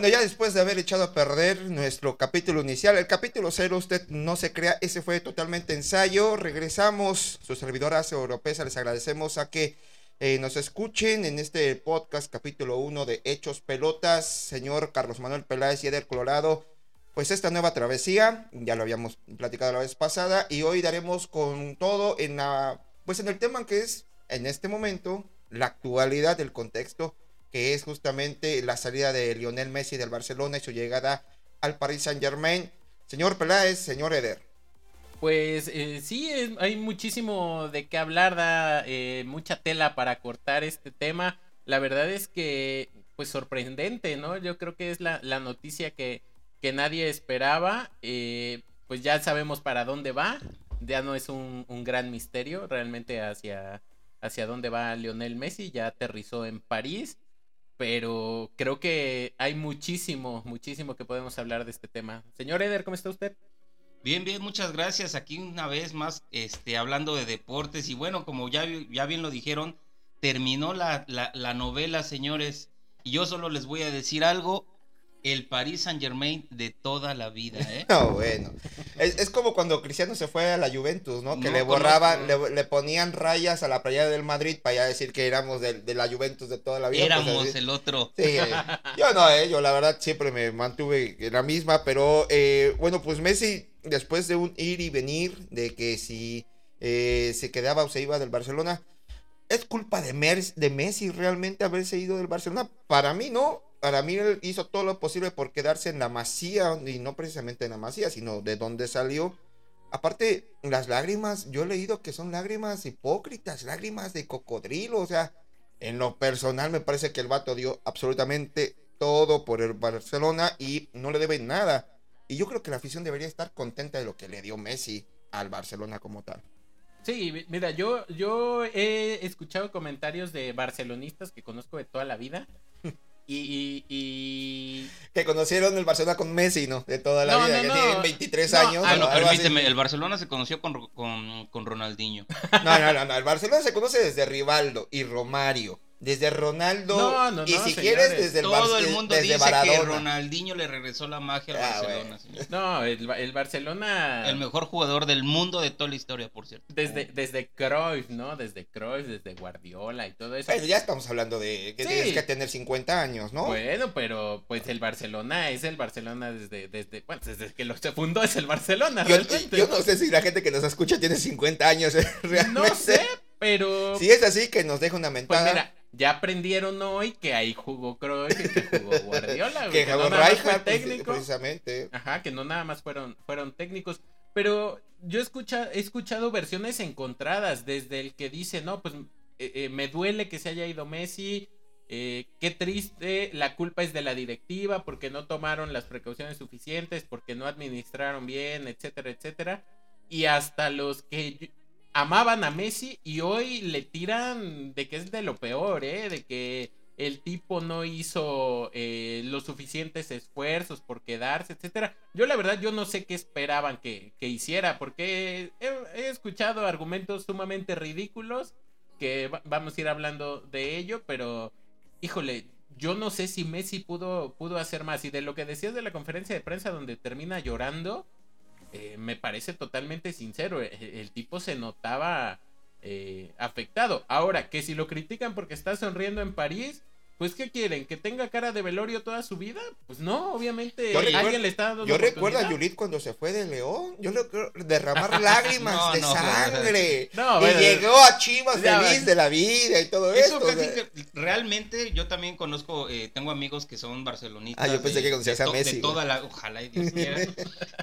bueno, ya después de haber echado a perder nuestro capítulo inicial, el capítulo 0, usted no se crea, ese fue totalmente ensayo. Regresamos, sus servidoras europeas, les agradecemos a que nos escuchen en este podcast capítulo 1 de Hechos Pelotas. Señor Carlos Manuel Peláez y Eder Colorado, pues esta nueva travesía, ya lo habíamos platicado la vez pasada, y hoy daremos con todo en la, pues en el tema que es en este momento, la actualidad del contexto, que es justamente la salida de Lionel Messi del Barcelona y su llegada al Paris Saint-Germain. Señor Peláez, señor Eder. Pues sí, hay muchísimo de qué hablar, da mucha tela para cortar este tema. La verdad es que, pues sorprendente, ¿no? Yo creo que es la noticia que nadie esperaba. Pues ya sabemos para dónde va, ya no es un gran misterio realmente hacia dónde va Lionel Messi, ya aterrizó en París. Pero creo que hay muchísimo que podemos hablar de este tema. Señor Eder, ¿cómo está usted? Bien, muchas gracias. Aquí una vez más hablando de deportes. Y bueno, como ya bien lo dijeron, terminó la novela, señores. Y yo solo les voy a decir algo. El Paris Saint-Germain de toda la vida, ¿eh? No, bueno. Es como cuando Cristiano se fue a la Juventus, ¿no? Que no, le borraban, le ponían rayas a la playa del Madrid para ya decir que éramos de la Juventus de toda la vida. Éramos pues, el otro. Sí, yo no, yo la verdad siempre me mantuve en la misma, pero bueno, pues Messi, después de un ir y venir, de que si se quedaba o se iba del Barcelona, ¿es culpa de Messi realmente haberse ido del Barcelona? Para mí no. Para mí él hizo todo lo posible por quedarse en la Masía, y no precisamente en la Masía, sino de donde salió. Aparte, las lágrimas, yo he leído que son lágrimas hipócritas, lágrimas de cocodrilo. O sea, en lo personal me parece que el vato dio absolutamente todo por el Barcelona y no le debe nada. Y yo creo que la afición debería estar contenta de lo que le dio Messi al Barcelona como tal. Sí, mira, yo he escuchado comentarios de barcelonistas que conozco de toda la vida. Y que conocieron el Barcelona con Messi, ¿no? De toda la vida, que tienen 23 años. Ah, no, permíteme, el Barcelona se conoció con Ronaldinho. No, el Barcelona se conoce desde Rivaldo y Romario. Desde Ronaldo, y si señores, quieres, desde el Barcelona. Todo el mundo dice Maradona. Que Ronaldinho le regresó la magia al Barcelona, señor. No, el Barcelona. El mejor jugador del mundo de toda la historia, por cierto. Desde Cruyff, ¿no? Desde Cruyff, desde Guardiola y todo eso. Pero ya estamos hablando de que tienes que tener 50 años, ¿no? Bueno, pero pues el Barcelona es el Barcelona desde que se fundó, es el Barcelona. Yo no sé si la gente que nos escucha tiene 50 años realmente. No sé, pero. Si es así, que nos deja una mentada. Pues mira, ya aprendieron hoy que ahí jugó Cruyff, que jugó Guardiola, que jugó no Rijkaard, precisamente. Ajá, que no nada más fueron técnicos, pero yo he escuchado versiones encontradas, desde el que dice, no, pues me duele que se haya ido Messi, qué triste, la culpa es de la directiva, porque no tomaron las precauciones suficientes, porque no administraron bien, etcétera, etcétera, y hasta los que amaban a Messi y hoy le tiran de que es de lo peor, de que el tipo no hizo los suficientes esfuerzos por quedarse, etcétera. Yo la verdad yo no sé qué esperaban que hiciera, porque he escuchado argumentos sumamente ridículos que vamos a ir hablando de ello, pero híjole, yo no sé si Messi pudo hacer más. Y de lo que decías de la conferencia de prensa donde termina llorando, me parece totalmente sincero, el tipo se notaba afectado. Ahora, que si lo critican porque está sonriendo en París, pues ¿qué quieren? ¿Que tenga cara de velorio toda su vida? Pues no, obviamente alguien le está dando oportunidad. Yo recuerdo a Yulit cuando se fue de León, yo le quiero derramar lágrimas de sangre, y llegó a Chivas feliz de la vida y todo eso. Realmente yo también conozco, tengo amigos que son barcelonistas. Ah, yo pensé que conocías a Messi. Ojalá y Dios quiera,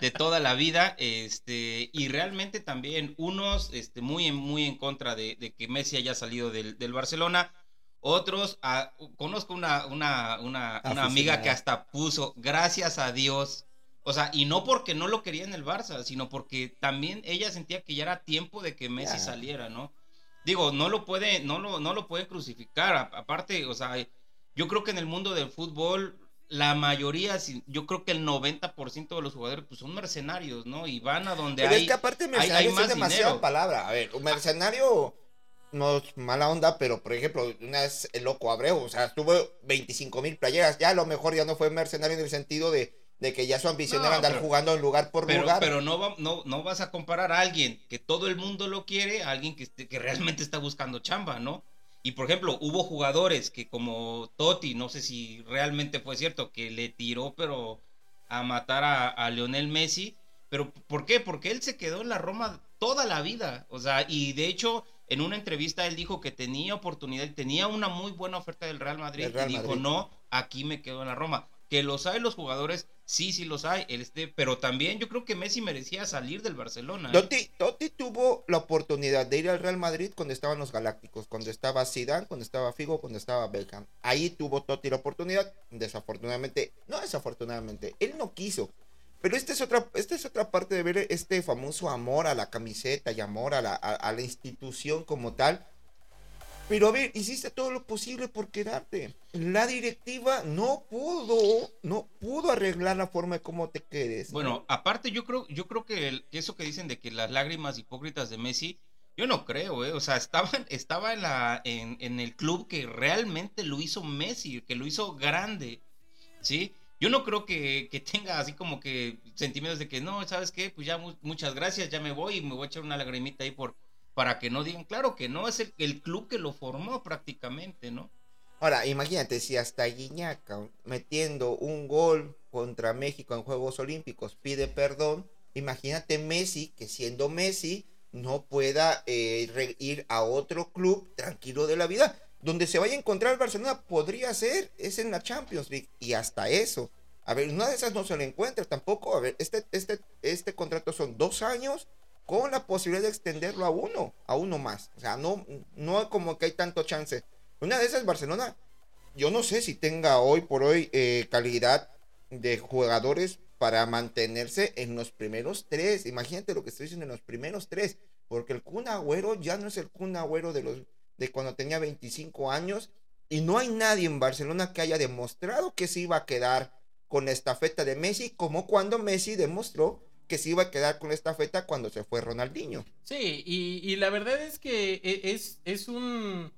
de toda la vida, y realmente también unos muy en contra de que Messi haya salido del Barcelona. Otros, conozco una amiga que hasta puso, gracias a Dios, o sea, y no porque no lo quería en el Barça, sino porque también ella sentía que ya era tiempo de que Messi saliera, ¿no? Digo, no lo puede crucificar, aparte, o sea, yo creo que en el mundo del fútbol, la mayoría, yo creo que el 90% de los jugadores pues son mercenarios, ¿no? Y van a donde pero hay más dinero. Es que aparte mercenario es demasiada palabra, a ver, un mercenario... no es mala onda, pero por ejemplo, una vez el loco Abreu, o sea, tuvo 25,000 playeras. Ya a lo mejor ya no fue mercenario en el sentido de que ya su ambición era andar jugando en lugar por lugar. Pero no vas a comparar a alguien que todo el mundo lo quiere a alguien que realmente está buscando chamba, ¿no? Y por ejemplo, hubo jugadores que como Totti, no sé si realmente fue cierto, que le tiró pero a matar a Lionel Messi. ¿Pero por qué? Porque él se quedó en la Roma toda la vida, o sea, y de hecho en una entrevista él dijo que tenía oportunidad, tenía una muy buena oferta del Real Madrid, dijo, no, aquí me quedo en la Roma. Que los hay los jugadores, sí los hay, pero también yo creo que Messi merecía salir del Barcelona. Totti tuvo la oportunidad de ir al Real Madrid cuando estaban los Galácticos, cuando estaba Zidane, cuando estaba Figo, cuando estaba Beckham. Ahí tuvo Totti la oportunidad, desafortunadamente, él no quiso. Pero esta es otra parte de ver este famoso amor a la camiseta y amor a la institución como tal. Pero a ver, hiciste todo lo posible por quedarte. La directiva no pudo arreglar la forma de cómo te quedes. Bueno, aparte yo creo que eso que dicen de que las lágrimas hipócritas de Messi, yo no creo, o sea, estaba en el club que realmente lo hizo Messi, que lo hizo grande, ¿sí? Yo no creo que tenga así como que sentimientos de que no, ¿sabes qué? Pues ya muchas gracias, ya me voy y me voy a echar una lagrimita ahí para que no digan, claro que no, es el club que lo formó prácticamente, ¿no? Ahora, imagínate si hasta Guiñaca, metiendo un gol contra México en Juegos Olímpicos, pide perdón, imagínate Messi, que siendo Messi no pueda ir a otro club tranquilo de la vida. Donde se vaya a encontrar Barcelona podría ser, es en la Champions League, y hasta eso, a ver, una de esas no se le encuentra tampoco, a ver, este contrato son 2 años, con la posibilidad de extenderlo a uno más, o sea, no como que hay tanto chance, una de esas Barcelona, yo no sé si tenga hoy por hoy calidad de jugadores para mantenerse en los primeros 3, imagínate lo que estoy diciendo en los primeros 3, porque el Kun Agüero ya no es el Kun Agüero de cuando tenía 25 años, y no hay nadie en Barcelona que haya demostrado que se iba a quedar con la estafeta de Messi, como cuando Messi demostró que se iba a quedar con la estafeta cuando se fue Ronaldinho. Sí, y la verdad es que es un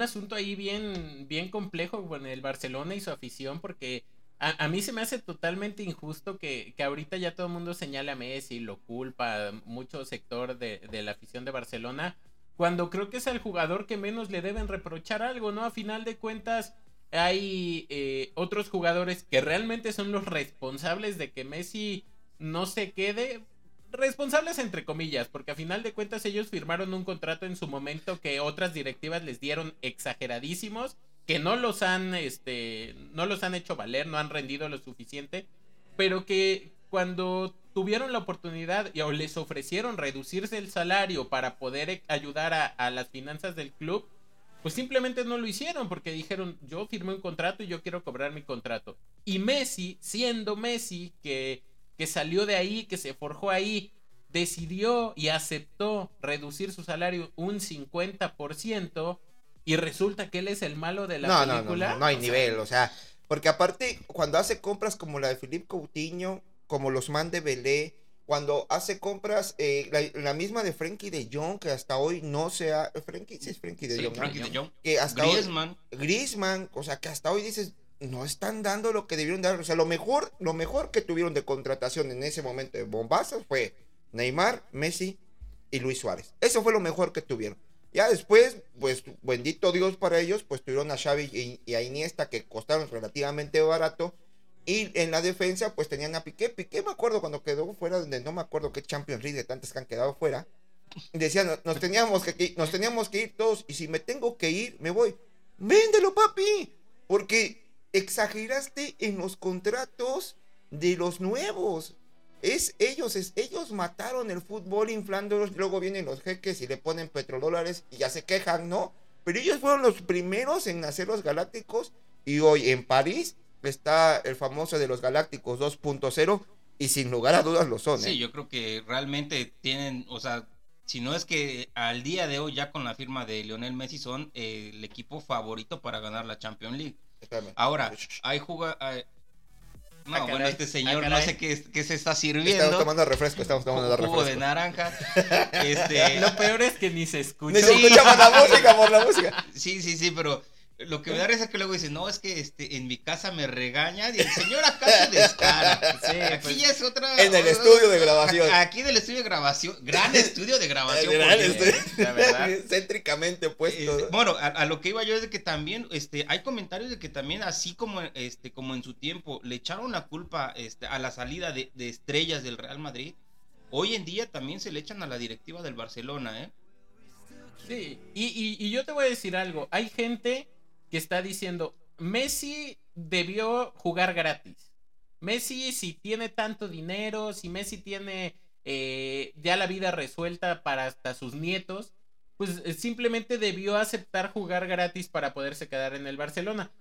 asunto ahí bien complejo con el Barcelona y su afición, porque a mí se me hace totalmente injusto que ahorita ya todo el mundo señala a Messi, lo culpa mucho sector de la afición de Barcelona, cuando creo que es el jugador que menos le deben reprochar algo, ¿no? A final de cuentas hay otros jugadores que realmente son los responsables de que Messi no se quede, responsables entre comillas, porque a final de cuentas ellos firmaron un contrato en su momento que otras directivas les dieron exageradísimos, que no los han hecho valer, no han rendido lo suficiente, pero que cuando tuvieron la oportunidad o les ofrecieron reducirse el salario para poder ayudar a las finanzas del club, pues simplemente no lo hicieron porque dijeron, yo firmé un contrato y yo quiero cobrar mi contrato. Y Messi, siendo Messi, que salió de ahí, que se forjó ahí, decidió y aceptó reducir su salario un 50% y resulta que él es el malo de la película. No hay nivel, o sea, porque aparte cuando hace compras como la de Philippe Coutinho, como los mande Belé, cuando hace compras, la misma de Frenkie de Jong, que hasta hoy no sea... Frenkie de Jong. Que hasta Griezmann, o sea, que hasta hoy dices, no están dando lo que debieron dar, o sea, lo mejor que tuvieron de contratación en ese momento de bombazos fue Neymar, Messi y Luis Suárez, eso fue lo mejor que tuvieron. Ya después, pues, bendito Dios para ellos, pues tuvieron a Xavi y a Iniesta, que costaron relativamente barato. Y en la defensa, pues tenían a Piqué, me acuerdo cuando quedó fuera, no me acuerdo qué Champions League de tantas que han quedado fuera. Decían, nos teníamos que ir todos, y si me tengo que ir, me voy. ¡Véndelo, papi! Porque exageraste en los contratos de los nuevos. Ellos mataron el fútbol inflándolos, luego vienen los jeques y le ponen petrodólares y ya se quejan, ¿no? Pero ellos fueron los primeros en hacer los Galácticos, y hoy en París está el famoso de los Galácticos 2.0, y sin lugar a dudas lo son. Sí, yo creo que realmente tienen, o sea, si no es que al día de hoy ya con la firma de Lionel Messi son el equipo favorito para ganar la Champions League. Espérame. Ahora, hay No, ah, bueno, este señor no sé qué se está sirviendo. Estamos tomando refresco. Jugo de naranja. Lo peor es que ni se escucha. Ni se escucha por la música. Sí, pero lo que me da risa es que luego dicen, no, es que en mi casa me regañan y el señor acá se descara. Sí, aquí ya es otra. En el estudio de grabación. Aquí del estudio de grabación. Gran estudio de grabación. La verdad. Céntricamente puesto. Bueno, a lo que iba yo es de que también hay comentarios de que también así como en su tiempo le echaron la culpa a la salida de estrellas del Real Madrid, hoy en día también se le echan a la directiva del Barcelona, ¿eh? Sí, y yo te voy a decir algo. Hay gente que está diciendo, Messi debió jugar gratis. Messi, si tiene tanto dinero, si Messi tiene ya la vida resuelta para hasta sus nietos, pues simplemente debió aceptar jugar gratis para poderse quedar en el Barcelona.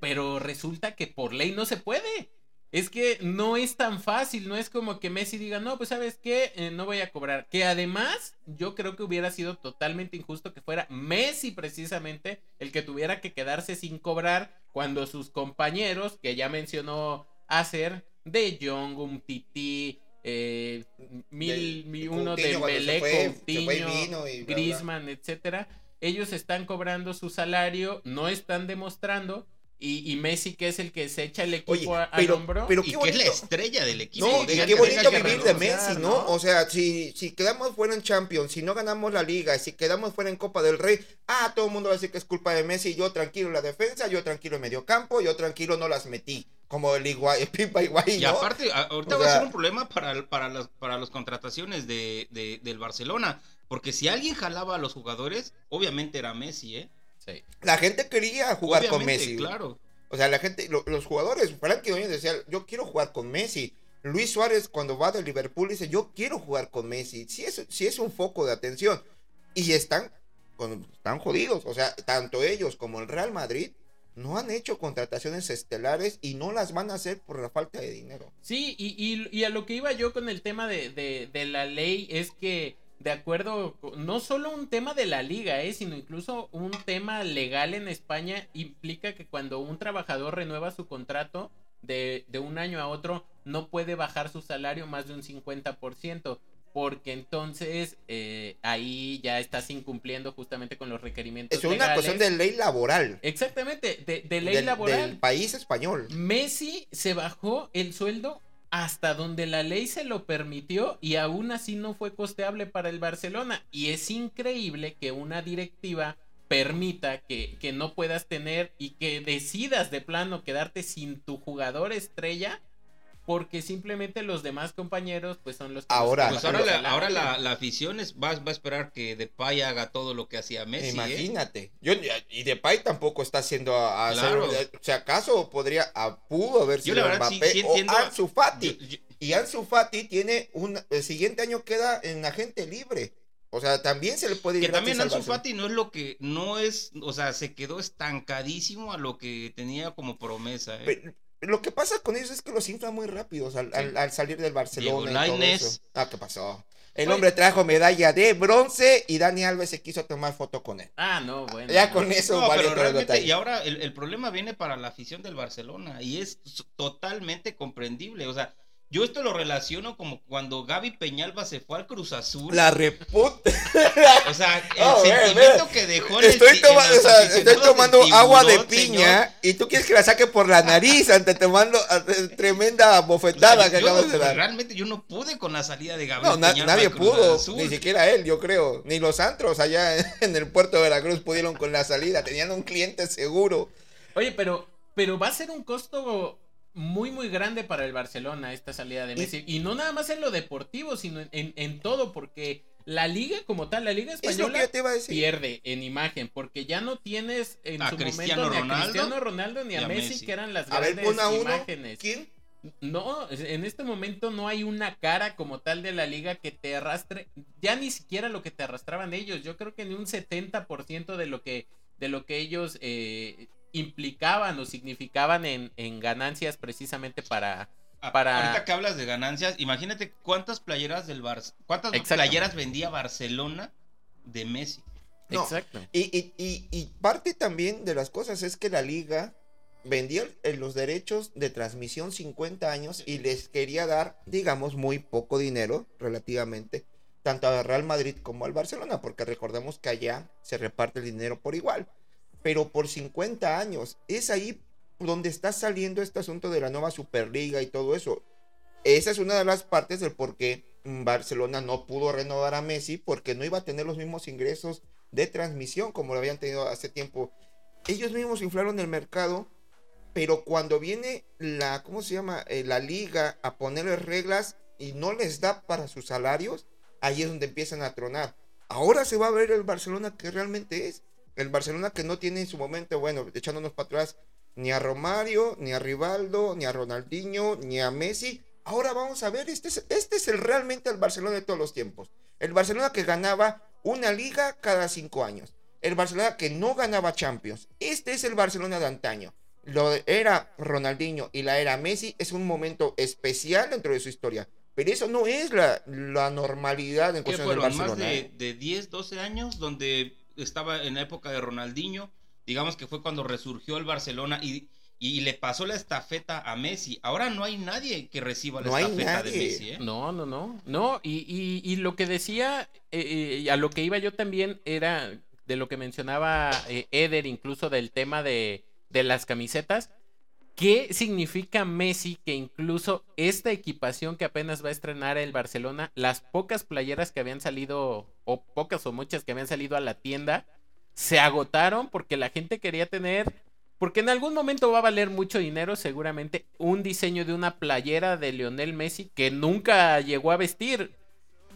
Pero resulta que por ley no se puede. Es que no es tan fácil, no es como que Messi diga, no, pues ¿sabes qué? No voy a cobrar. Que además, yo creo que hubiera sido totalmente injusto que fuera Messi precisamente el que tuviera que quedarse sin cobrar cuando sus compañeros, que ya mencionó Acer, de Jong, Titi, de Dembélé, Coutinho, Griezmann, etcétera, ellos están cobrando su salario, no están demostrando. Y Messi, que es el que se echa el equipo al hombro, pero y que es la estrella del equipo. No, y qué bonito vivir de Messi, ¿no? O sea, si quedamos fuera en Champions, si no ganamos la Liga, si quedamos fuera en Copa del Rey, todo el mundo va a decir que es culpa de Messi. Yo tranquilo en la defensa, yo tranquilo en mediocampo, yo tranquilo no las metí. Como el Pipa Higuaín, ¿no? Y aparte, ahorita va a ser un problema para las contrataciones del Barcelona. Porque si alguien jalaba a los jugadores, obviamente era Messi, ¿eh? Sí. La gente quería jugar con Messi. Claro. O sea, la gente, los jugadores, Frenkie de Jong decía, yo quiero jugar con Messi. Luis Suárez, cuando va del Liverpool, dice, yo quiero jugar con Messi. Sí es un foco de atención. Y están jodidos. O sea, tanto ellos como el Real Madrid no han hecho contrataciones estelares y no las van a hacer por la falta de dinero. Sí, y a lo que iba yo con el tema de la ley es que, de acuerdo, no solo un tema de la liga, sino incluso un tema legal en España implica que cuando un trabajador renueva su contrato de un año a otro, no puede bajar su salario más de un 50%, porque entonces ahí ya estás incumpliendo justamente con los requerimientos legales. Es una cuestión de ley laboral. Exactamente, de ley laboral. Del país español. Messi se bajó el sueldo hasta donde la ley se lo permitió y aún así no fue costeable para el Barcelona. Y es increíble que una directiva permita que no puedas tener y que decidas de plano quedarte sin tu jugador estrella, porque simplemente los demás compañeros pues son los que... Ahora la afición va a esperar que Depay haga todo lo que hacía Messi. Imagínate. Y Depay tampoco está haciendo... Claro. Si acaso pudo haber sido Mbappé o Ansu Fati. Y Ansu Fati tiene el siguiente año queda en agente libre. O sea, también se le puede ir. Que también Ansu Fati se quedó estancadísimo a lo que tenía como promesa. Pero lo que pasa con ellos es que los inflan muy rápidos al salir del Barcelona. Y todo eso. ¿Qué pasó? El hombre trajo medalla de bronce y Dani Alves se quiso tomar foto con él. Ya con eso vale todo el detalle. Y ahora el problema viene para la afición del Barcelona y es totalmente comprendible. O sea, yo esto lo relaciono como cuando Gaby Peñalva se fue al Cruz Azul. La reputa. O sea, el sentimiento que dejó en el... Estoy tomando agua de piña, señor, y tú quieres que la saque por la nariz ante tomando tremenda bofetada, o sea, que acabas de dar. Realmente yo no pude con la salida de Gaby Peñalva. Nadie pudo, ni siquiera él, yo creo. Ni los antros allá en el puerto de Veracruz pudieron con la salida. Tenían un cliente seguro. Oye, pero va a ser un costo muy muy grande para el Barcelona esta salida de Messi, y no nada más en lo deportivo, sino en todo, porque la liga como tal, la liga española pierde en imagen, porque ya no tienes en su momento ni a Cristiano Ronaldo ni a Messi, que eran las grandes imágenes. ¿Quién? No, en este momento no hay una cara como tal de la liga que te arrastre, ya ni siquiera lo que te arrastraban ellos. Yo creo que ni un 70% de lo que ellos implicaban o significaban en ganancias precisamente para... Ahorita que hablas de ganancias, imagínate cuántas playeras vendía Barcelona de Messi. Exacto. Y parte también de las cosas es que la liga vendió los derechos de transmisión 50 años y les quería dar, digamos, muy poco dinero relativamente, tanto al Real Madrid como al Barcelona, porque recordemos que allá se reparte el dinero por igual, pero por 50 años. Es ahí donde está saliendo este asunto de la nueva Superliga y todo eso. Esa es una de las partes del por qué Barcelona no pudo renovar a Messi, porque no iba a tener los mismos ingresos de transmisión como lo habían tenido hace tiempo. Ellos mismos inflaron el mercado, pero cuando viene la, ¿cómo se llama?, la liga a ponerles reglas y no les da para sus salarios, ahí es donde empiezan a tronar. Ahora se va a ver el Barcelona que realmente es. El Barcelona que no tiene en su momento, bueno, echándonos para atrás, ni a Romario, ni a Rivaldo, ni a Ronaldinho, ni a Messi. Ahora vamos a ver, este es el realmente el Barcelona de todos los tiempos. El Barcelona que ganaba una liga cada 5 años. El Barcelona que no ganaba Champions. Este es el Barcelona de antaño. La era Ronaldinho y la era Messi es un momento especial dentro de su historia. Pero eso no es la normalidad en cuestión del Barcelona. Más de 10, 12 años donde estaba en la época de Ronaldinho. Digamos que fue cuando resurgió el Barcelona y le pasó la estafeta a Messi. Ahora no hay nadie que reciba la estafeta de Messi, ¿eh? No. Y lo que decía, a lo que iba yo también era de lo que mencionaba Eder, incluso del tema de las camisetas. ¿Qué significa Messi que incluso esta equipación que apenas va a estrenar el Barcelona, las pocas playeras que habían salido, o pocas o muchas que habían salido a la tienda, se agotaron porque la gente quería tener, porque en algún momento va a valer mucho dinero seguramente, un diseño de una playera de Lionel Messi que nunca llegó a vestir?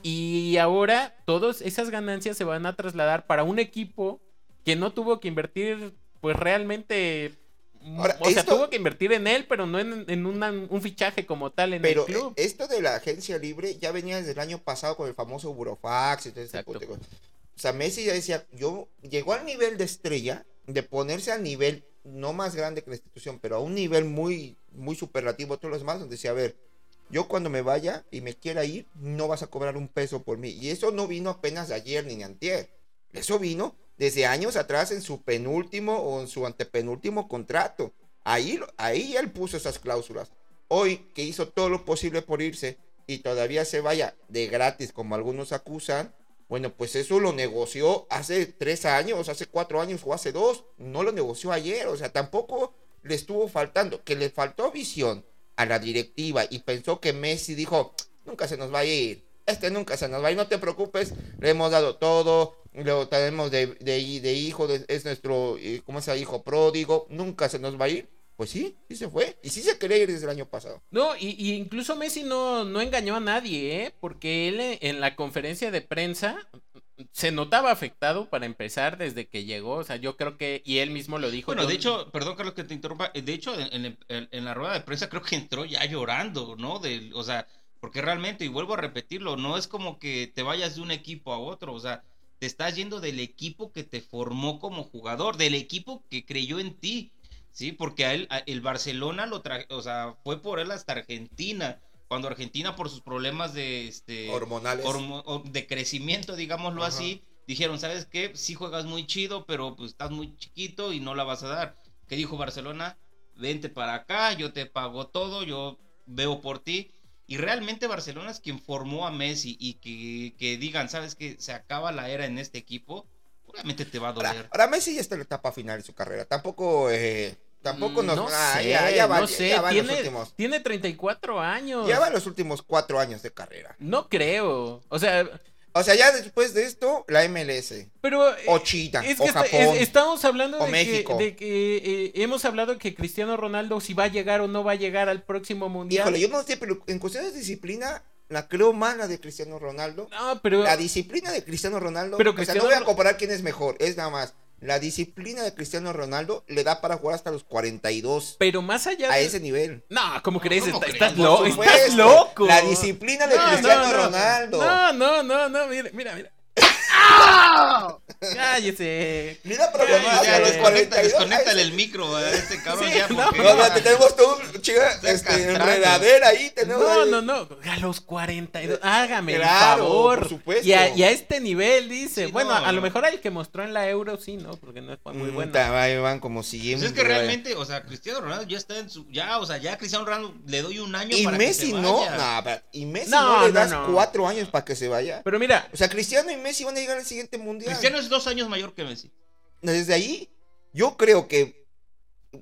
Y ahora todas esas ganancias se van a trasladar para un equipo que no tuvo que invertir, pues realmente... Ahora, tuvo que invertir en él, pero no en un fichaje como tal en el club. Pero esto de la agencia libre ya venía desde el año pasado con el famoso Burofax y todo ese tipo de cosas. O sea, Messi ya decía, llegó al nivel de estrella, de ponerse al nivel no más grande que la institución, pero a un nivel muy, muy superlativo a todos los demás, donde decía, a ver, yo cuando me vaya y me quiera ir, no vas a cobrar un peso por mí. Y eso no vino apenas de ayer ni de antier. Eso vino desde años atrás en su penúltimo o en su antepenúltimo contrato. Ahí él puso esas cláusulas. Hoy, que hizo todo lo posible por irse y todavía se vaya de gratis, como algunos acusan, bueno, pues eso lo negoció hace 3 años, hace 4 años o hace 2. No lo negoció ayer, o sea, tampoco le estuvo faltando. Que le faltó visión a la directiva y pensó que Messi dijo, nunca se nos va a ir. Nunca se nos va a ir, no te preocupes, le hemos dado todo. Lo tenemos de hijo, es nuestro, ¿cómo se llama?, hijo pródigo, nunca se nos va a ir. Pues sí se fue, y sí se quería ir desde el año pasado. No, y incluso Messi no engañó a nadie, porque él en la conferencia de prensa se notaba afectado para empezar desde que llegó, o sea, yo creo que, y él mismo lo dijo. Bueno, de hecho, perdón Carlos que te interrumpa, de hecho en la rueda de prensa creo que entró ya llorando, ¿no? O sea, porque realmente, y vuelvo a repetirlo, no es como que te vayas de un equipo a otro, o sea, te estás yendo del equipo que te formó como jugador, del equipo que creyó en ti, ¿sí? Porque el Barcelona fue por él hasta Argentina, cuando Argentina por sus problemas de hormonales, de crecimiento, digámoslo Ajá. así, dijeron, ¿sabes qué? Sí juegas muy chido, pero pues estás muy chiquito y no la vas a dar. ¿Qué dijo Barcelona? Vente para acá, yo te pago todo, yo veo por ti. Y realmente Barcelona es quien formó a Messi, y que digan, ¿sabes qué? Se acaba la era en este equipo, obviamente te va a doler. Ahora Messi ya está en la etapa final de su carrera, tampoco nos... No sé, ya va los últimos... Tiene 34 años. Ya van los últimos 4 años de carrera. No creo, o sea, ya después de esto, la MLS. Pero, o China, es que o Japón. Estamos hablando de que hemos hablado que Cristiano Ronaldo, si va a llegar o no va a llegar al próximo mundial. Híjole, yo no sé, pero en cuestiones de disciplina, la creo mala de Cristiano Ronaldo. No, pero. La disciplina de Cristiano Ronaldo. Pero no voy a comparar quién es mejor, es nada más. La disciplina de Cristiano Ronaldo le da para jugar hasta los 42. Pero más allá a ese nivel. No, ¿cómo crees? Estás loco. La disciplina de Cristiano Ronaldo. No, mira. ¡No! ¡Cállese! Mira, pero desconéctale el micro a este cabrón. Sí, ya, porque... No, tenemos todo un chica enredadera ahí. Tenemos no. A los 42. Hágame el favor. Por supuesto. Y a este nivel, dice. Sí, bueno, a lo mejor el que mostró en la Euro, sí, ¿no? Porque no fue muy bueno. Van como siguiendo. Es que realmente, o sea, Cristiano Ronaldo ya está en su. Ya, o sea, ya a Cristiano Ronaldo le doy un año para Messi, que se vaya. Y Messi no le das 4 años para que se vaya. Pero mira. O sea, Cristiano y Messi van a llegar al siguiente mundial. Cristiano es 2 años mayor que Messi. Desde ahí, yo creo que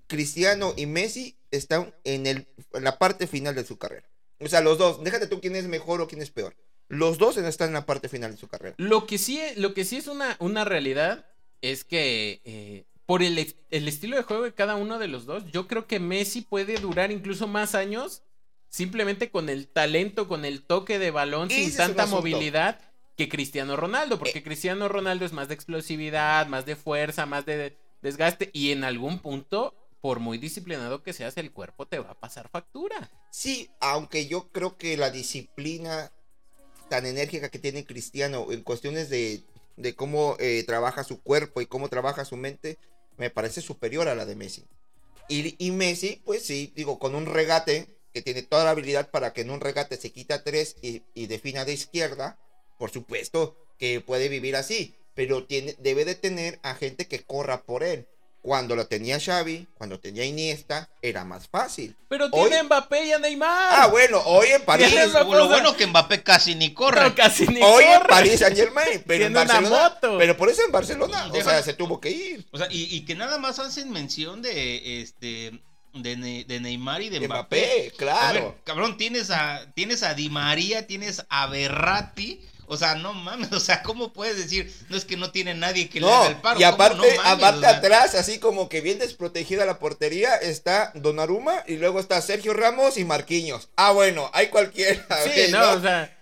Cristiano y Messi están en la parte final de su carrera. O sea, los dos, déjate tú quién es mejor o quién es peor. Los dos están en la parte final de su carrera. Lo que sí es una realidad es que por el estilo de juego de cada uno de los dos, yo creo que Messi puede durar incluso más años simplemente con el talento, con el toque de balón, sin tanta movilidad que Cristiano Ronaldo, porque Cristiano Ronaldo es más de explosividad, más de fuerza, más de desgaste, y en algún punto, por muy disciplinado que seas, el cuerpo te va a pasar factura. Sí, aunque yo creo que la disciplina tan enérgica que tiene Cristiano en cuestiones de cómo trabaja su cuerpo y cómo trabaja su mente, me parece superior a la de Messi. Y Messi, pues sí, digo, con un regate, que tiene toda la habilidad para que en un regate se quita 3 y defina de izquierda, por supuesto que puede vivir así, pero debe de tener a gente que corra por él. Cuando lo tenía Xavi, cuando tenía Iniesta, era más fácil. Pero tiene Mbappé y a Neymar. Ah, bueno, hoy en París. Lo bueno que Mbappé casi ni corre. No, casi ni hoy corre. En París Saint-Germain, pero en Barcelona. Pero por eso en Barcelona, o sea, se tuvo que ir. O sea, y que nada más hacen mención de Neymar y de Mbappé. Claro. A ver, cabrón, tienes a Di María, tienes a Verratti. O sea, no mames, o sea, ¿cómo puedes decir? No es que no tiene nadie que le haga el paro. Y aparte, atrás, así como que bien desprotegida la portería, está Donnarumma y luego está Sergio Ramos y Marquinhos. Ah, bueno, hay cualquiera. Sí, okay, o sea.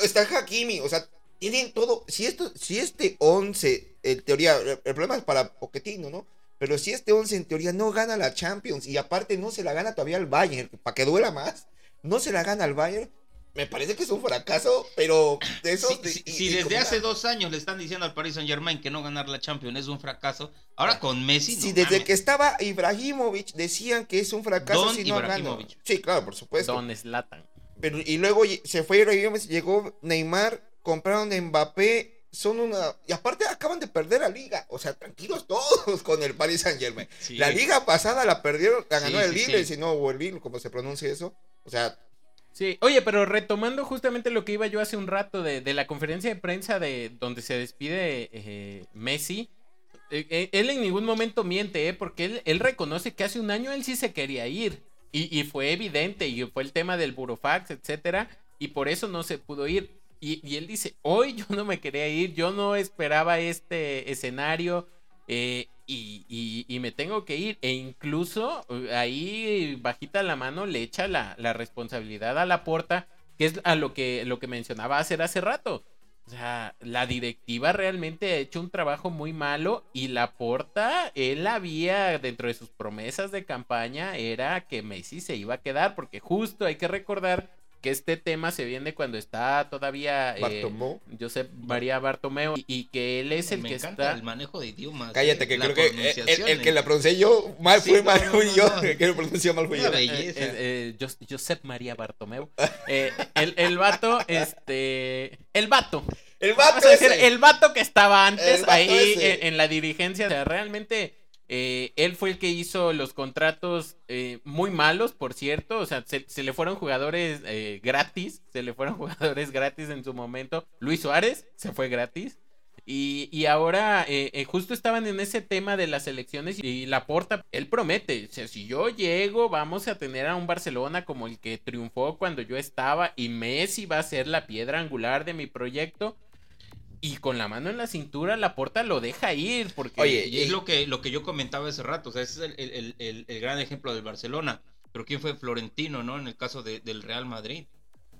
Está Hakimi, o sea, tienen todo. Si este 11, en teoría, el problema es para Pochettino, ¿no? Pero si este 11, en teoría, no gana la Champions y aparte no se la gana todavía al Bayern, para que duela más, no se la gana al Bayern. Me parece que es un fracaso, pero de eso... Si desde hace 2 años le están diciendo al Paris Saint-Germain que no ganar la Champions es un fracaso, ahora con Messi... Si desde que estaba Ibrahimovic decían que es un fracaso si no ganó. Sí, claro, por supuesto. Don Zlatan. Pero, y luego se fue Ibrahimovic, llegó Neymar, compraron a Mbappé, y aparte acaban de perder la liga, o sea, tranquilos todos con el Paris Saint-Germain. Sí. La liga pasada la perdieron, la ganó el Lille, si no, o el Lille, como se pronuncia eso, o sea... Sí, oye, pero retomando justamente lo que iba yo hace un rato de la conferencia de prensa de donde se despide Messi, él en ningún momento miente, porque él reconoce que hace 1 año él sí se quería ir, y fue evidente, y fue el tema del burofax, etcétera, y por eso no se pudo ir, y él dice, hoy yo no me quería ir, yo no esperaba este escenario, y me tengo que ir, e incluso ahí bajita la mano le echa la responsabilidad a Laporta, que es a lo que mencionaba hace rato. O sea, la directiva realmente ha hecho un trabajo muy malo, y Laporta, él había dentro de sus promesas de campaña era que Messi se iba a quedar, porque justo hay que recordar que este tema se viene cuando está todavía Josep María Bartomeu, y que él es el que encanta el manejo de idiomas. Cállate, que creo que el que la pronuncié yo mal fue yo, que lo pronuncié mal fue yo. Josep María Bartomeu. El vato, El vato vamos a decir, el vato que estaba antes ahí en la dirigencia. O sea, realmente... él fue el que hizo los contratos muy malos, por cierto. O sea, se le fueron jugadores gratis. Se le fueron jugadores gratis en su momento. Luis Suárez se fue gratis. Y ahora justo estaban en ese tema de las elecciones, y Laporta, él promete, o sea, si yo llego vamos a tener a un Barcelona como el que triunfó cuando yo estaba, y Messi va a ser la piedra angular de mi proyecto. Y con la mano en la cintura, Laporta lo deja ir, porque... Oye, y es lo que yo comentaba hace rato, o sea, ese es el gran ejemplo del Barcelona, pero ¿quién fue? Florentino, ¿no? En el caso del Real Madrid.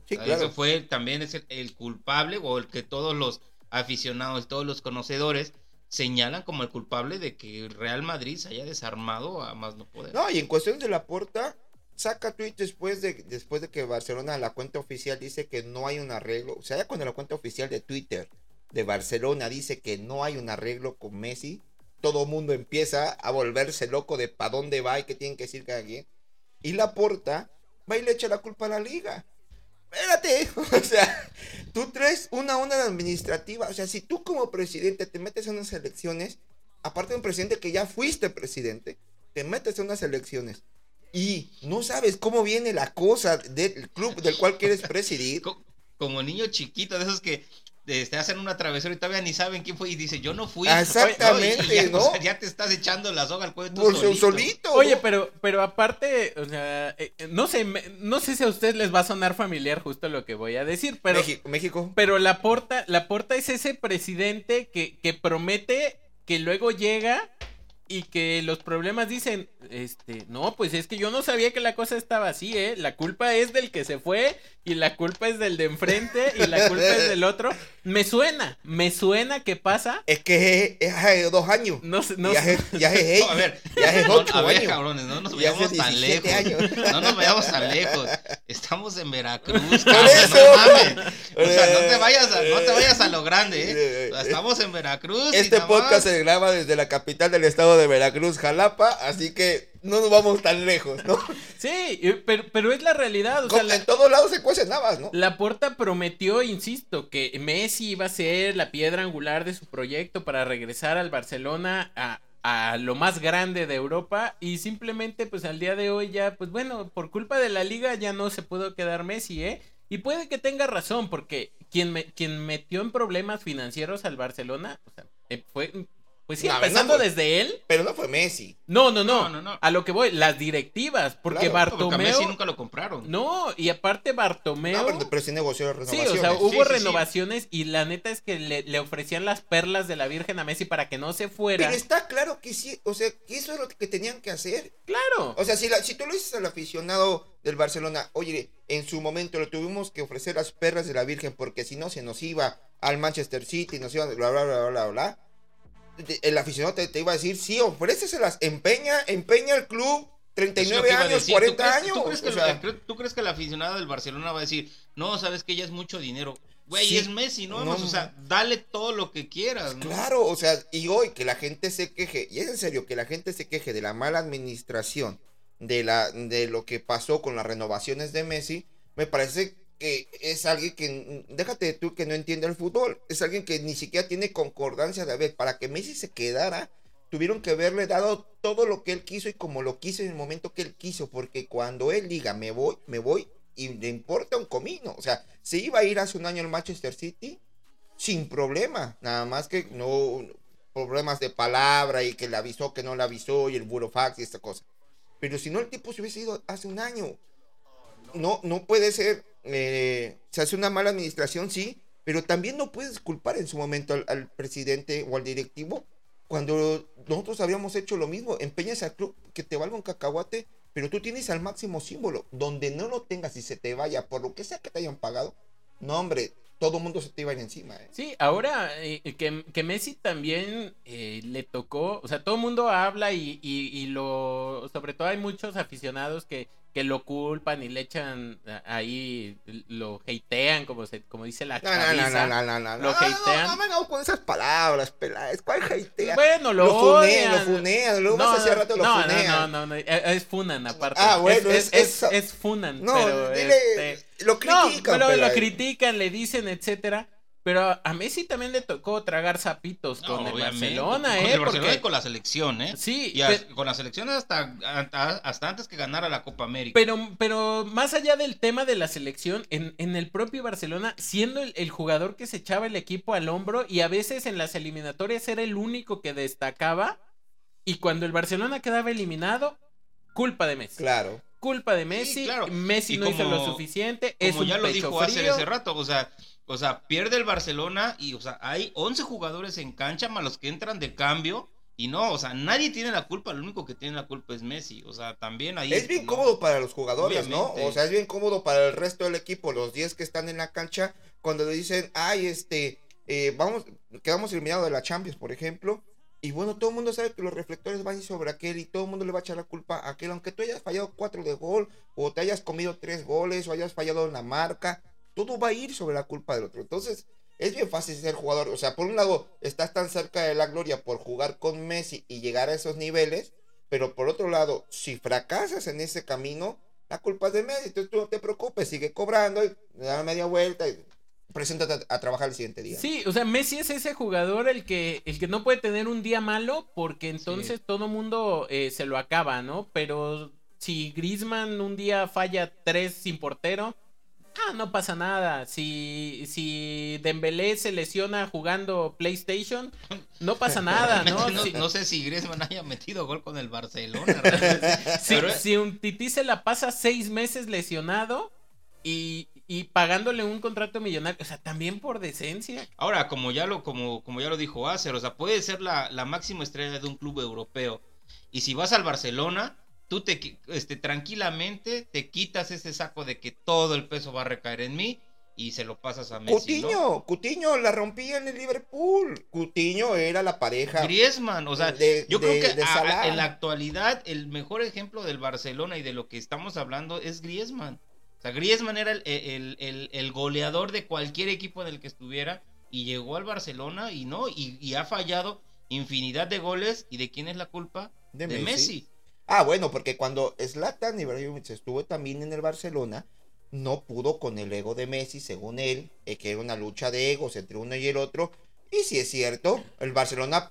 Sí, o sea, claro. Eso fue también es el culpable, o el que todos los aficionados, todos los conocedores señalan como el culpable de que el Real Madrid se haya desarmado a más no poder. No, y en cuestión de Laporta, saca tweet después de que Barcelona, la cuenta oficial, dice que no hay un arreglo, o sea, ya cuando la cuenta oficial de Twitter de Barcelona dice que no hay un arreglo con Messi, todo el mundo empieza a volverse loco de para dónde va y qué tienen que decir cada quien. Y Laporta va y le echa la culpa a la liga. Espérate, o sea, tú traes una onda administrativa. O sea, si tú como presidente te metes en unas elecciones, aparte de un presidente que ya fuiste presidente, te metes en unas elecciones y no sabes cómo viene la cosa del club del cual quieres presidir. Como niño chiquito, de esos que te hacen una travesura y todavía ni saben quién fue y dice yo no fui. Exactamente, ¿no? Ya, ¿no? O sea, ya te estás echando la soga al cuello tú solito. Oye, ¿no? pero aparte, o sea, no sé si a ustedes les va a sonar familiar justo lo que voy a decir, pero México. Pero Laporta es ese presidente que promete, que luego llega y que los problemas dicen, no, pues es que yo no sabía que la cosa estaba así, la culpa es del que se fue, y la culpa es del de enfrente, y la culpa es del otro. Me suena que pasa. Es que es hace 2 años. No, a ver, ya hace 8 años. Cabrones, no nos vayamos tan lejos. No nos vayamos tan lejos. Estamos en Veracruz, cabrón, no mames. O sea, no te vayas a lo grande, Estamos en Veracruz. Este podcast se graba desde la capital del estado de Veracruz, Jalapa, así que no nos vamos tan lejos, ¿no? Sí, pero es la realidad. O sea, en todos lados se cuecen habas, ¿no? Laporta prometió, insisto, que Messi iba a ser la piedra angular de su proyecto para regresar al Barcelona a lo más grande de Europa, y simplemente, pues al día de hoy ya, pues bueno, por culpa de la liga ya no se pudo quedar Messi, y puede que tenga razón, porque quien metió en problemas financieros al Barcelona, o sea, fue... Pues sí, no, empezando no fue, desde él. Pero no fue Messi. No. A lo que voy, las directivas. Porque claro, Bartomeu. Porque a Messi nunca lo compraron. No, y aparte Bartomeu. No, pero sí negoció renovaciones. Sí, o sea, hubo renovaciones sí. Y la neta es que le ofrecían las perlas de la Virgen a Messi para que no se fuera. Pero está claro que sí, o sea, que eso es lo que tenían que hacer. Claro. O sea, si tú lo dices al aficionado del Barcelona, oye, en su momento le tuvimos que ofrecer las perlas de la Virgen porque si no se nos iba al Manchester City, nos iba bla, bla, bla, bla, bla. El aficionado te iba a decir, sí, ofréceselas, empeña el club, 39 años, 40 años. ¿Tú crees que el aficionado del Barcelona va a decir, no, sabes que ya es mucho dinero? Güey, sí, es Messi, ¿no? O sea, dale todo lo que quieras, ¿no? Claro, o sea, y hoy que la gente se queje, y es en serio, que la gente se queje de la mala administración, de lo que pasó con las renovaciones de Messi, me parece que es alguien que, déjate tú que no entiende el fútbol, es alguien que ni siquiera tiene concordancia de haber, para que Messi se quedara, tuvieron que haberle dado todo lo que él quiso y como lo quiso en el momento que él quiso, porque cuando él diga, me voy, y le importa un comino, o sea, se iba a ir hace un año al Manchester City sin problema, nada más que no, problemas de palabra y que le avisó, que no le avisó y el burofax y esta cosa, pero si no el tipo se hubiese ido hace un año, no puede ser. Se hace una mala administración, sí, pero también no puedes culpar en su momento al presidente o al directivo cuando nosotros habíamos hecho lo mismo. Empeñas al club que te valga un cacahuate, pero tú tienes al máximo símbolo. Donde no lo tengas y se te vaya por lo que sea que te hayan pagado, no, hombre, todo mundo se te iba a ir encima. Sí, ahora que Messi también le tocó, o sea, todo el mundo habla y lo, sobre todo hay muchos aficionados que lo culpan y le echan ahí, lo hatean, como dice la chaviza. No, hatean. No me hago con esas palabras, Peláez, ¿cuál hatean? Bueno, lo funean, luego más hacia rato lo funean. No, es funan aparte. Ah, bueno, es funan. No, pero dile, lo critican. No, pero lo critican, le dicen, etcétera. Pero a Messi también le tocó tragar zapitos con el Barcelona, con el Barcelona y con la selección, Sí. Y con la selección hasta antes que ganara la Copa América. Pero más allá del tema de la selección, en el propio Barcelona, siendo el jugador que se echaba el equipo al hombro y a veces en las eliminatorias era el único que destacaba, y cuando el Barcelona quedaba eliminado, culpa de Messi. Claro. Culpa de Messi, sí, claro. Messi y no hizo lo suficiente, es un pecho frío. Como ya lo dijo hace rato, o sea, pierde el Barcelona y, o sea, hay 11 jugadores en cancha más los que entran de cambio y no, o sea, nadie tiene la culpa, lo único que tiene la culpa es Messi, o sea, también ahí... Es bien cómodo para los jugadores, obviamente. ¿No? O sea, es bien cómodo para el resto del equipo, los 10 que están en la cancha, cuando le dicen, quedamos eliminados de la Champions, por ejemplo, y bueno, todo el mundo sabe que los reflectores van sobre aquel y todo el mundo le va a echar la culpa a aquel, aunque tú hayas fallado 4 de gol, o te hayas comido 3 goles, o hayas fallado en la marca... Todo va a ir sobre la culpa del otro. Entonces, Es bien fácil ser jugador. O sea, por un lado, estás tan cerca de la gloria por jugar con Messi y llegar a esos niveles, pero por otro lado, si fracasas en ese camino, la culpa es de Messi. Entonces tú no te preocupes, sigue cobrando, y da media vuelta y preséntate a trabajar el siguiente día. Sí, o sea, Messi es ese jugador el que no puede tener un día malo, porque entonces sí, todo mundo se lo acaba, ¿no? Pero si Griezmann un día falla 3 sin portero, no pasa nada. Si Dembélé se lesiona jugando PlayStation, no pasa nada, ¿no? No sé si Griezmann haya metido gol con el Barcelona. Si un tití se la pasa 6 meses lesionado y pagándole un contrato millonario, o sea, también por decencia. Ahora, como ya lo dijo Acer, o sea, puede ser la máxima estrella de un club europeo, y si vas al Barcelona, tú tranquilamente te quitas ese saco de que todo el peso va a recaer en mí y se lo pasas a Messi. Coutinho la rompía en el Liverpool. Coutinho era la pareja Griezmann, o sea, yo creo que en la actualidad el mejor ejemplo del Barcelona y de lo que estamos hablando es Griezmann. O sea, Griezmann era el goleador de cualquier equipo en el que estuviera, y llegó al Barcelona y ha fallado infinidad de goles. ¿Y de quién es la culpa? De Messi. Ah, bueno, porque cuando Zlatan Ibrahimovic estuvo también en el Barcelona, no pudo con el ego de Messi, según él, que era una lucha de egos entre uno y el otro. Y si es cierto, el Barcelona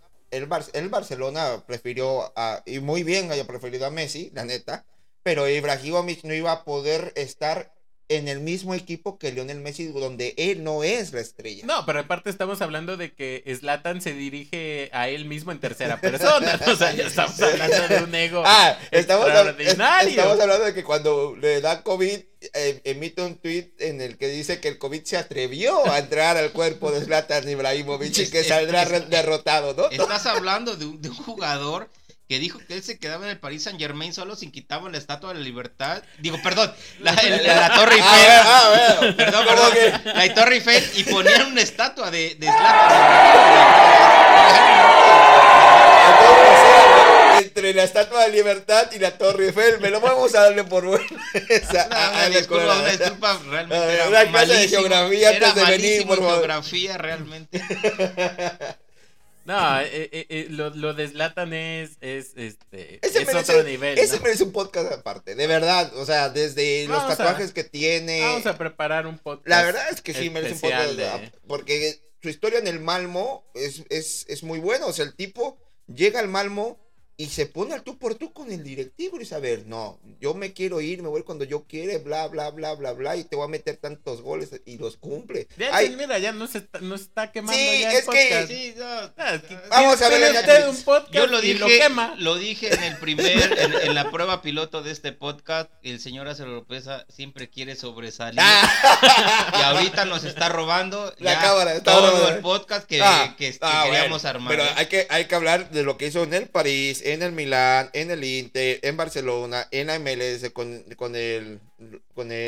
prefirió, y muy bien haya preferido a Messi, la neta, pero Ibrahimovic no iba a poder estar en el mismo equipo que Lionel Messi, donde él no es la estrella. No, pero aparte estamos hablando de que Zlatan se dirige a él mismo en tercera persona, ¿no? O sea, ya estamos hablando de un ego extraordinario. Estamos hablando de que cuando le da COVID, emite un tweet en el que dice que el COVID se atrevió a entrar al cuerpo de Zlatan Ibrahimovic y que saldrá derrotado, ¿no? Estás hablando de un jugador que dijo que él se quedaba en el Paris Saint-Germain solo sin quitarme la Estatua de la Libertad. Digo, perdón, la Torre Eiffel. La Torre Eiffel, y ponían una estatua de Zlatan. Entre la Estatua de Libertad y la Torre Eiffel, me lo vamos a darle por bueno. Una disculpa, realmente era malísimo. Una clase de geografía antes de venir, por favor. Geografía, realmente. No, lo de Zlatan es otro nivel. Ese merece un podcast aparte, de verdad. O sea, desde los tatuajes que tiene. Vamos a preparar un podcast. La verdad es que sí merece un podcast. Porque su historia en el Malmo es muy buena. O sea, el tipo llega al Malmo y se pone al tú por tú con el directivo y saber, no, yo me quiero ir, me voy cuando yo quiera, bla, bla, bla, bla, bla, y te voy a meter tantos goles, y los cumple. Ya, ay, mira, ya no se está quemando. Sí, ya es el podcast. Vamos a ver usted un podcast. Yo lo dije, lo dije en el primer, en la prueba piloto de este podcast, el señor Acer Oropesa siempre quiere sobresalir. Y ahorita nos está robando la cámara, está todo robando el podcast que queríamos armar. Pero hay que hablar de lo que hizo en el París, en el Milán, en el Inter, en Barcelona, en la MLS, con el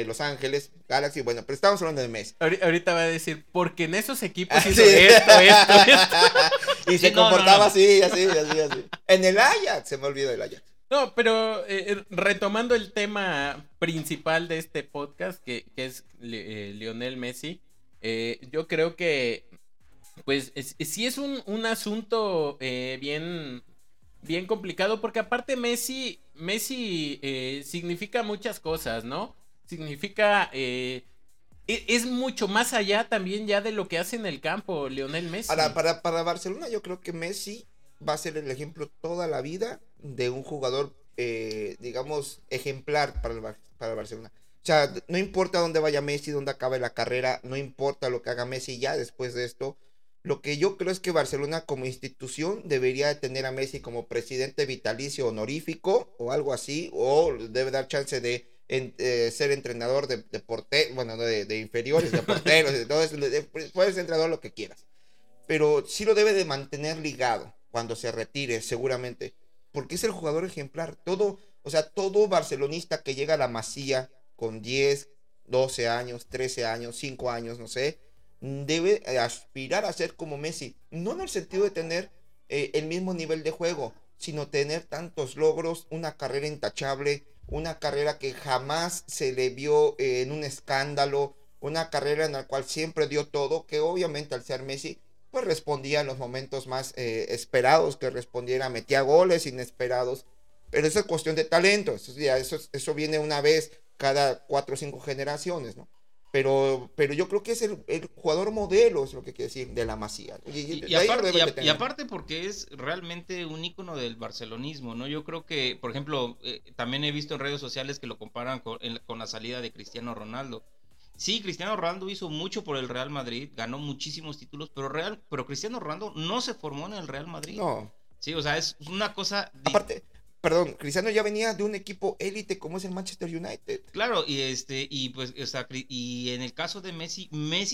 Los Ángeles Galaxy. Bueno, pero estamos hablando de Messi. Ahorita va a decir, porque en esos equipos hizo esto. Y se comportaba así. En el Ajax, se me olvidó el Ajax. No, pero retomando el tema principal de este podcast, que es Lionel Messi, yo creo que, pues, sí es un asunto bien complicado, porque aparte Messi significa muchas cosas, ¿no? Significa, es mucho más allá también ya de lo que hace en el campo Lionel Messi. Ahora, para Barcelona, yo creo que Messi va a ser el ejemplo toda la vida de un jugador, digamos, ejemplar para el Barcelona. O sea, no importa dónde vaya Messi, dónde acabe la carrera, no importa lo que haga Messi ya después de esto. Lo que yo creo es que Barcelona como institución debería tener a Messi como presidente vitalicio honorífico o algo así, o debe dar chance de ser entrenador de porteros, bueno, de inferiores, de porteros, entonces puedes entrenador lo que quieras, pero sí lo debe de mantener ligado cuando se retire seguramente, porque es el jugador ejemplar. Todo barcelonista que llega a la Masía con 10, 12 años, 13 años, 5 años, no sé, debe aspirar a ser como Messi, no en el sentido de tener el mismo nivel de juego, sino tener tantos logros, una carrera intachable, una carrera que jamás se le vio en un escándalo, una carrera en la cual siempre dio todo, que obviamente al ser Messi, pues respondía en los momentos más esperados, que respondiera, metía goles inesperados, pero eso es cuestión de talento, eso viene una vez cada 4 o 5 generaciones, ¿no? Pero yo creo que es el jugador modelo, es lo que quiere decir, de la Masía. Y aparte porque es realmente un ícono del barcelonismo, ¿no? Yo creo que, por ejemplo, también he visto en redes sociales que lo comparan con la salida de Cristiano Ronaldo. Sí, Cristiano Ronaldo hizo mucho por el Real Madrid, ganó muchísimos títulos, pero Cristiano Ronaldo no se formó en el Real Madrid. No. Sí, o sea, es una cosa... Aparte... Perdón, Cristiano ya venía de un equipo élite como es el Manchester United. Claro, y en el caso de Messi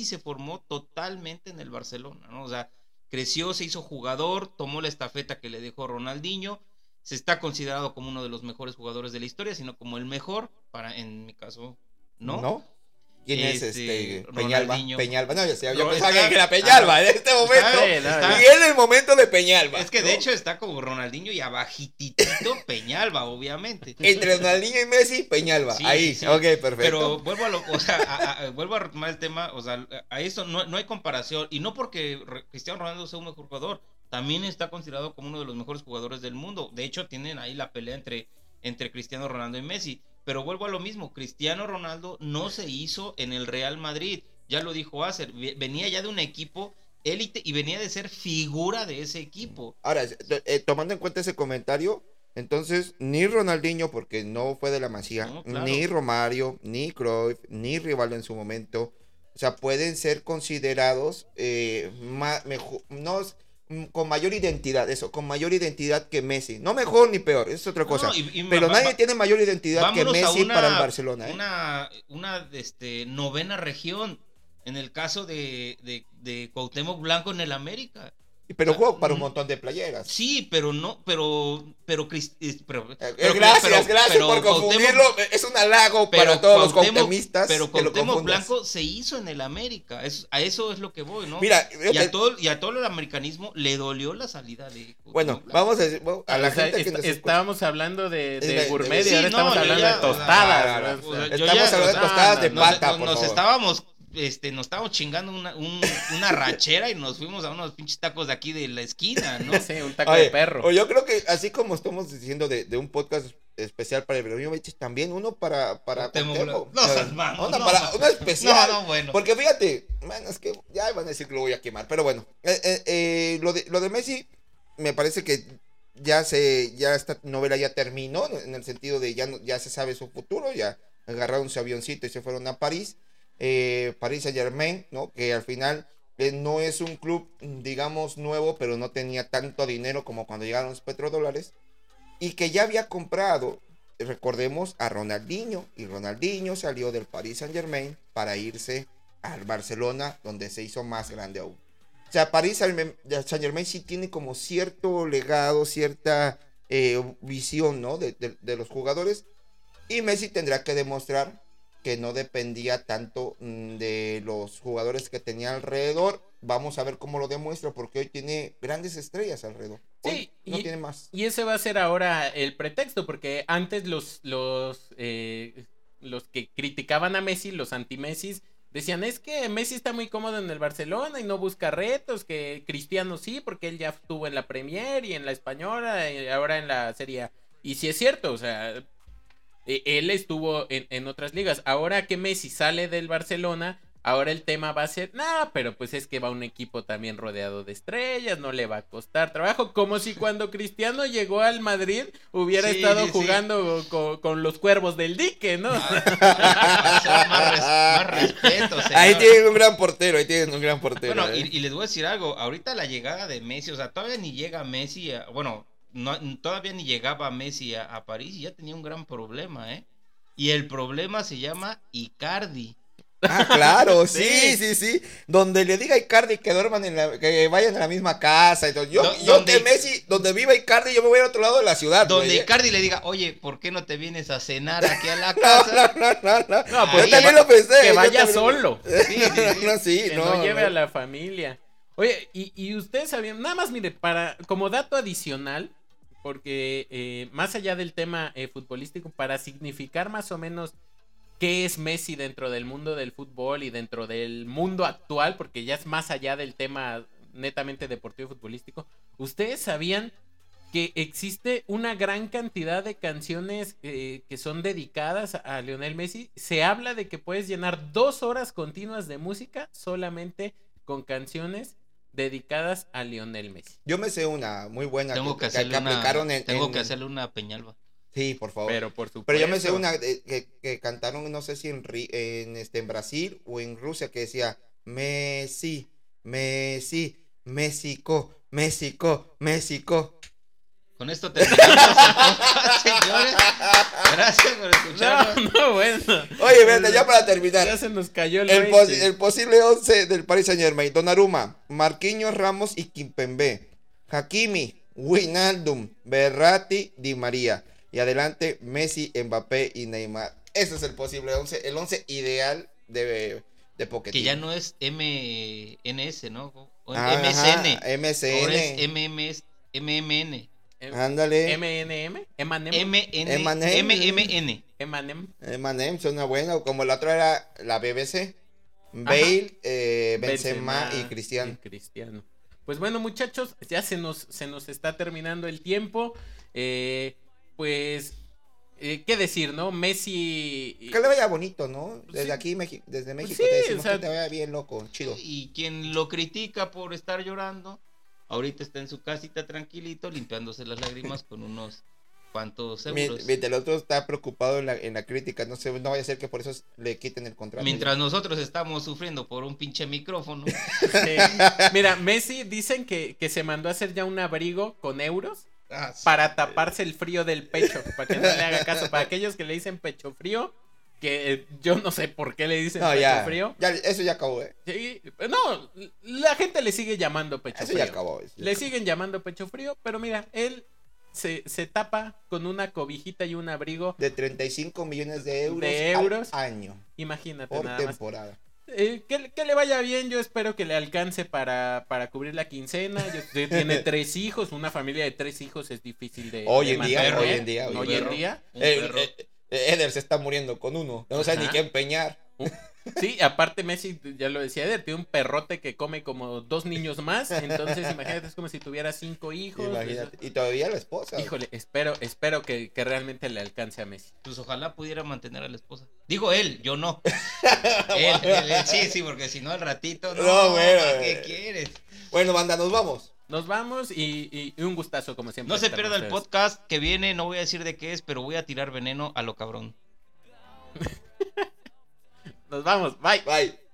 se formó totalmente en el Barcelona, ¿no? O sea, creció, se hizo jugador, tomó la estafeta que le dejó Ronaldinho, se está considerado como uno de los mejores jugadores de la historia, sino como el mejor, en mi caso, ¿no? No. ¿Quién es Peñalva? No, yo pensaba que era Peñalva en este momento. Y en el momento de Peñalva. Es que de hecho está como Ronaldinho y abajititito Peñalva, obviamente. Entre Ronaldinho y Messi, Peñalva. Sí, ahí, sí. Ok, perfecto. Pero vuelvo a retomar el tema, o sea, a eso no hay comparación. Y no porque Cristiano Ronaldo sea un mejor jugador, también está considerado como uno de los mejores jugadores del mundo. De hecho, tienen ahí la pelea entre Cristiano Ronaldo y Messi. Pero vuelvo a lo mismo, Cristiano Ronaldo no se hizo en el Real Madrid, ya lo dijo Acer, venía ya de un equipo élite y venía de ser figura de ese equipo. Ahora, tomando en cuenta ese comentario, entonces ni Ronaldinho, porque no fue de la Masía, no, claro, ni Romario, ni Cruyff, ni Rivaldo en su momento, o sea, pueden ser considerados con mayor identidad que Messi, no mejor ni peor, es otra cosa, pero nadie tiene mayor identidad que Messi para el Barcelona, ¿eh? Una novena región en el caso de Cuauhtémoc Blanco en el América, pero jugó para un montón de playeras. Sí, gracias por confundirlo, es un halago para todos los cuauhtemistas. Pero Cuauhtémoc Blanco se hizo en el América, a eso es lo que voy, ¿no? Mira, a todo el americanismo le dolió la salida de Cuauhtémoc Blanco. Vamos a decir, a la gente que nos estábamos hablando de gourmet, y ahora estamos hablando de tostadas. Estamos hablando de tostadas de pata, por favor. Nos estábamos chingando una rachera y nos fuimos a unos pinches tacos de aquí de la esquina, ¿no? Sí, un taco de perro. Yo creo que así como estamos diciendo de un podcast especial para el Verano, también uno para Cuauhtémoc. No seas mano. Uno especial. No, bueno. Porque fíjate, es que ya van a decir que lo voy a quemar, pero bueno. Lo de Messi me parece que ya esta novela ya terminó, en el sentido de ya se sabe su futuro, ya agarraron su avioncito y se fueron a París. Paris Saint-Germain, ¿no? Que al final no es un club, digamos, nuevo, pero no tenía tanto dinero como cuando llegaron los petrodólares, y que ya había comprado, recordemos, a Ronaldinho, y Ronaldinho salió del Paris Saint-Germain para irse al Barcelona, donde se hizo más grande aún. O sea, Paris Saint-Germain sí tiene como cierto legado, cierta visión, ¿no? de los jugadores, y Messi tendrá que demostrar que no dependía tanto de los jugadores que tenía alrededor. Vamos a ver cómo lo demuestra, porque hoy tiene grandes estrellas alrededor. Sí, no tiene más. Y ese va a ser ahora el pretexto, porque antes los que criticaban a Messi, los anti-Messis, decían, es que Messi está muy cómodo en el Barcelona y no busca retos, que Cristiano sí, porque él ya estuvo en la Premier y en la Española y ahora en la Serie A. Y sí es cierto, o sea... Él estuvo en otras ligas. Ahora que Messi sale del Barcelona, ahora el tema va a ser, pero pues es que va un equipo también rodeado de estrellas, no le va a costar trabajo, como si cuando Cristiano llegó al Madrid hubiera estado jugando con los Cuervos del Dique, ¿no? Más respeto, señor. Ahí tienen un gran portero. Bueno, y les voy a decir algo, ahorita la llegada de Messi, o sea, todavía ni llega Messi, todavía ni llegaba Messi a París y ya tenía un gran problema, ¿eh? Y el problema se llama Icardi. Ah, claro, sí. Donde le diga a Icardi que duerman que vayan a la misma casa. Entonces, donde viva Icardi, yo me voy a otro lado de la ciudad. Donde Icardi le diga, oye, ¿por qué no te vienes a cenar aquí a la casa? No, pues yo también lo pensé. Que vaya solo. No lleve a la familia. Oye, y ustedes sabían, nada más mire, como dato adicional, porque más allá del tema futbolístico, para significar más o menos qué es Messi dentro del mundo del fútbol y dentro del mundo actual, porque ya es más allá del tema netamente deportivo y futbolístico. ¿Ustedes sabían que existe una gran cantidad de canciones que son dedicadas a Lionel Messi? Se habla de que puedes llenar 2 horas continuas de música solamente con canciones dedicadas a Lionel Messi. Yo me sé una muy buena. Tengo que hacerle una Peñalva. Sí, por favor. Pero por supuesto. Pero yo me sé una que cantaron, no sé si en Brasil o en Rusia, que decía Messi, Messi, México, México, México. Con esto terminamos, señores. Gracias por escucharnos. No, bueno. Oye, vente, ya para terminar. Ya se nos cayó el posible 11 del Paris Saint-Germain: Donnarumma, Marquinhos, Ramos y Kimpembe, Hakimi, Wijnaldum, Verratti, Di María. Y adelante, Messi, Mbappé y Neymar. Ese es el posible 11, el 11 ideal de Pochettino. Que ya no es MNS, ¿no? MMN. Ándale. MNM suena bueno, como la otra era la BBC. Bale, Benzema y Cristiano. Pues bueno, muchachos, ya se nos está terminando el tiempo. Pues qué decir, ¿no? Messi que le vaya bonito, ¿no? Desde aquí, desde México, pues sí, te decimos, o sea, que te vaya bien, loco, chido. Y quien lo critica por estar llorando, ahorita está en su casita tranquilito, limpiándose las lágrimas con unos cuantos euros. Mientras el otro está preocupado en la crítica, no vaya a ser que por eso le quiten el contrato. Mientras nosotros estamos sufriendo por un pinche micrófono. Mira, Messi dicen que se mandó a hacer ya un abrigo con euros para taparse el frío del pecho, para que no le haga caso. Para aquellos que le dicen pecho frío, que yo no sé por qué le dicen pecho frío. Ya, eso ya acabó, ¿eh? Sí, no, la gente le sigue llamando pecho frío. Ya acabó. Siguen llamando pecho frío, pero mira, él se tapa con una cobijita y un abrigo. De 35 millones de euros al año. Imagínate, por nada temporada. Más. Que le vaya bien, yo espero que le alcance para cubrir la quincena. Tiene 3 hijos, una familia de 3 hijos es difícil de hoy en día. Eder se está muriendo con uno, no sabe ni qué empeñar. Sí, aparte Messi, ya lo decía Eder, tiene un perrote que come como 2 niños más, entonces imagínate, es como si tuviera 5 hijos. Imagínate. Y todavía la esposa. Híjole, espero que realmente le alcance a Messi. Pues ojalá pudiera mantener a la esposa. Digo él, yo no. él, sí, porque si no al ratito, no bueno, ¿qué quieres? Bueno, banda, nos vamos y un gustazo como siempre. No se pierda el podcast que viene, no voy a decir de qué es, pero voy a tirar veneno a lo cabrón. Nos vamos, bye.